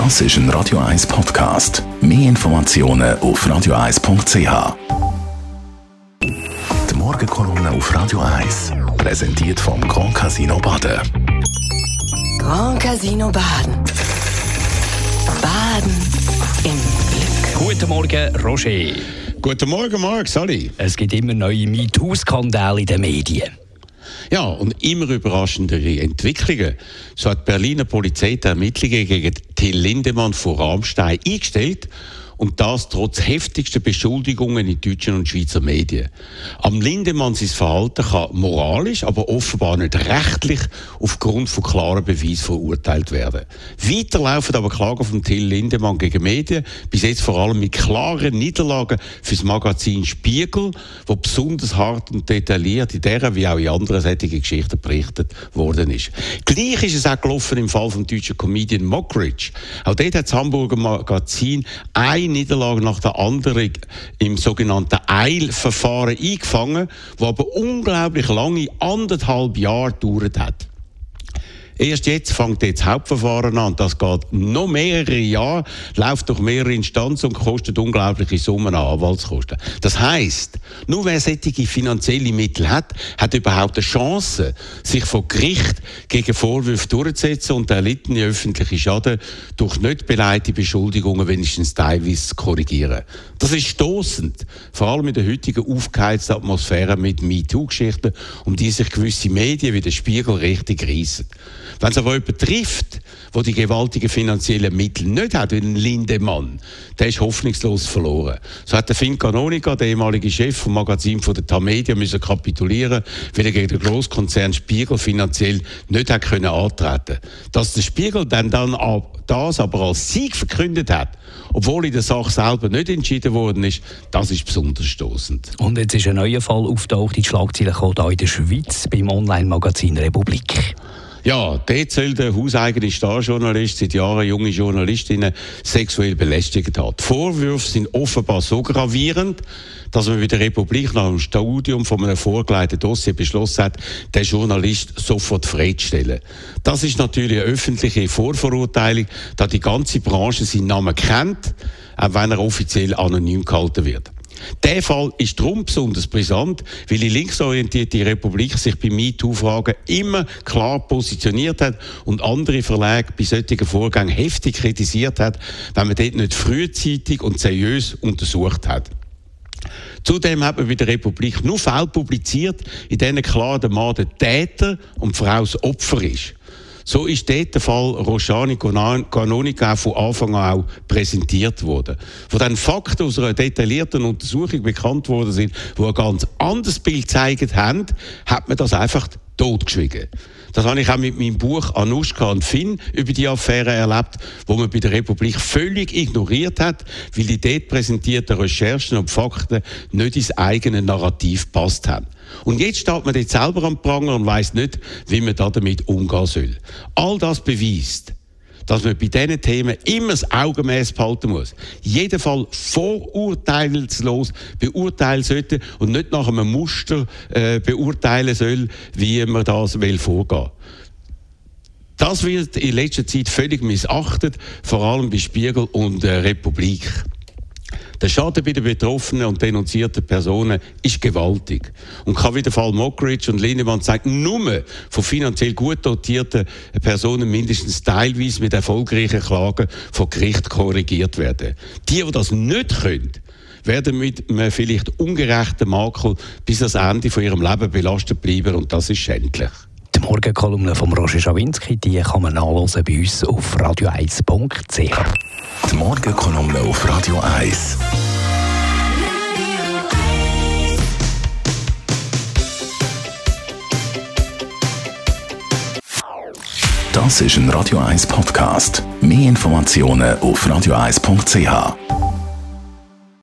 Das ist ein Radio 1 Podcast. Mehr Informationen auf radio1.ch. Die Morgenkolumne auf Radio 1, präsentiert vom Grand Casino Baden. Grand Casino Baden. Baden im Glück. Guten Morgen, Roger. Guten Morgen, Marc, Sally. Es gibt immer neue MeToo-Skandale in den Medien. Ja, und immer überraschendere Entwicklungen. So hat die Berliner Polizei die Ermittlungen gegen Till Lindemann von Rammstein eingestellt. Und das trotz heftigster Beschuldigungen in deutschen und Schweizer Medien. Am Lindemann sein Verhalten kann moralisch, aber offenbar nicht rechtlich aufgrund von klaren Beweisen verurteilt werden. Weiter laufen aber Klagen von Till Lindemann gegen Medien, bis jetzt vor allem mit klaren Niederlagen für das Magazin Spiegel, wo besonders hart und detailliert in dieser wie auch in anderen solchen Geschichten berichtet worden ist. Gleich ist es auch gelaufen im Fall vom deutschen Comedian Mockridge. Auch dort hat das Hamburger Magazin eine Niederlage nach der anderen im sogenannten Eilverfahren eingefangen, das aber unglaublich lange, 1,5 Jahre gedauert hat. Erst jetzt fängt das Hauptverfahren an. Das geht noch mehrere Jahre, läuft durch mehrere Instanzen und kostet unglaubliche Summen an Anwaltskosten. Das heisst, nur wer solche finanzielle Mittel hat, hat überhaupt eine Chance, sich vor Gericht gegen Vorwürfe durchzusetzen und erlittene öffentliche Schaden durch nicht beleidigte Beschuldigungen wenigstens teilweise zu korrigieren. Das ist stossend, vor allem in der heutigen aufgeheizten Atmosphäre mit MeToo-Geschichten, um die sich gewisse Medien wie der Spiegel richtig reissen. Wenn es aber jemanden trifft, der die gewaltigen finanziellen Mittel nicht hat, wie ein Lindemann, der ist hoffnungslos verloren. So hat der Finn Canonica, der ehemalige Chef vom Magazin von der Tamedia, müssen kapitulieren, weil er gegen den Grosskonzern Spiegel finanziell nicht hat können antreten. Dass der Spiegel dann das aber als Sieg verkündet hat, obwohl in der Sache selber nicht entschieden worden ist, das ist besonders stossend. Und jetzt ist ein neuer Fall aufgetaucht, in die Schlagzeilen hier in der Schweiz beim Online-Magazin Republik. Ja, dort soll der hauseigene Starjournalist seit Jahren junge Journalistinnen sexuell belästigt hat. Die Vorwürfe sind offenbar so gravierend, dass man bei der Republik nach dem Studium von einem vorgelegten Dossier beschlossen hat, den Journalist sofort freizustellen. Das ist natürlich eine öffentliche Vorverurteilung, da die ganze Branche seinen Namen kennt, auch wenn er offiziell anonym gehalten wird. Der Fall ist darum besonders brisant, weil die linksorientierte Republik sich bei MeToo-Fragen immer klar positioniert hat und andere Verlage bei solchen Vorgängen heftig kritisiert hat, wenn man dort nicht frühzeitig und seriös untersucht hat. Zudem hat man bei der Republik nur Fälle publiziert, in denen klar der Mann der Täter und die Frau das Opfer ist. So ist dort der Fall Roshani Canonica von Anfang an auch präsentiert worden. Von den Fakten aus einer detaillierten Untersuchung bekannt worden sind, die ein ganz anderes Bild gezeigt haben, hat man das einfach totgeschwiegen. Das habe ich auch mit meinem Buch «Anushka und Finn» über die Affäre erlebt, wo man bei der Republik völlig ignoriert hat, weil die dort präsentierten Recherchen und Fakten nicht ins eigene Narrativ gepasst haben. Und jetzt steht man dort selber am Pranger und weiss nicht, wie man damit umgehen soll. All das beweist, dass man bei diesen Themen immer das Augenmaß behalten muss. Jeden Fall vorurteilslos beurteilen sollte und nicht nach einem Muster beurteilen soll, wie man das will vorgehen. Das wird in letzter Zeit völlig missachtet, vor allem bei Spiegel und Republik. Der Schaden bei den betroffenen und denunzierten Personen ist gewaltig. Und kann wie der Fall Mockridge und Lindemann zeigen, nur von finanziell gut dotierten Personen mindestens teilweise mit erfolgreichen Klagen vor Gericht korrigiert werden. Die das nicht können, werden mit einem vielleicht ungerechten Makel bis ans Ende von ihrem Leben belastet bleiben. Und das ist schändlich. Die Morgenkolumne von Roger Schawinski, die kann man nachhören bei uns auf radio1.ch. Die Morgenkolumne auf Radio 1. Das ist ein Radio 1 Podcast. Mehr Informationen auf radio1.ch.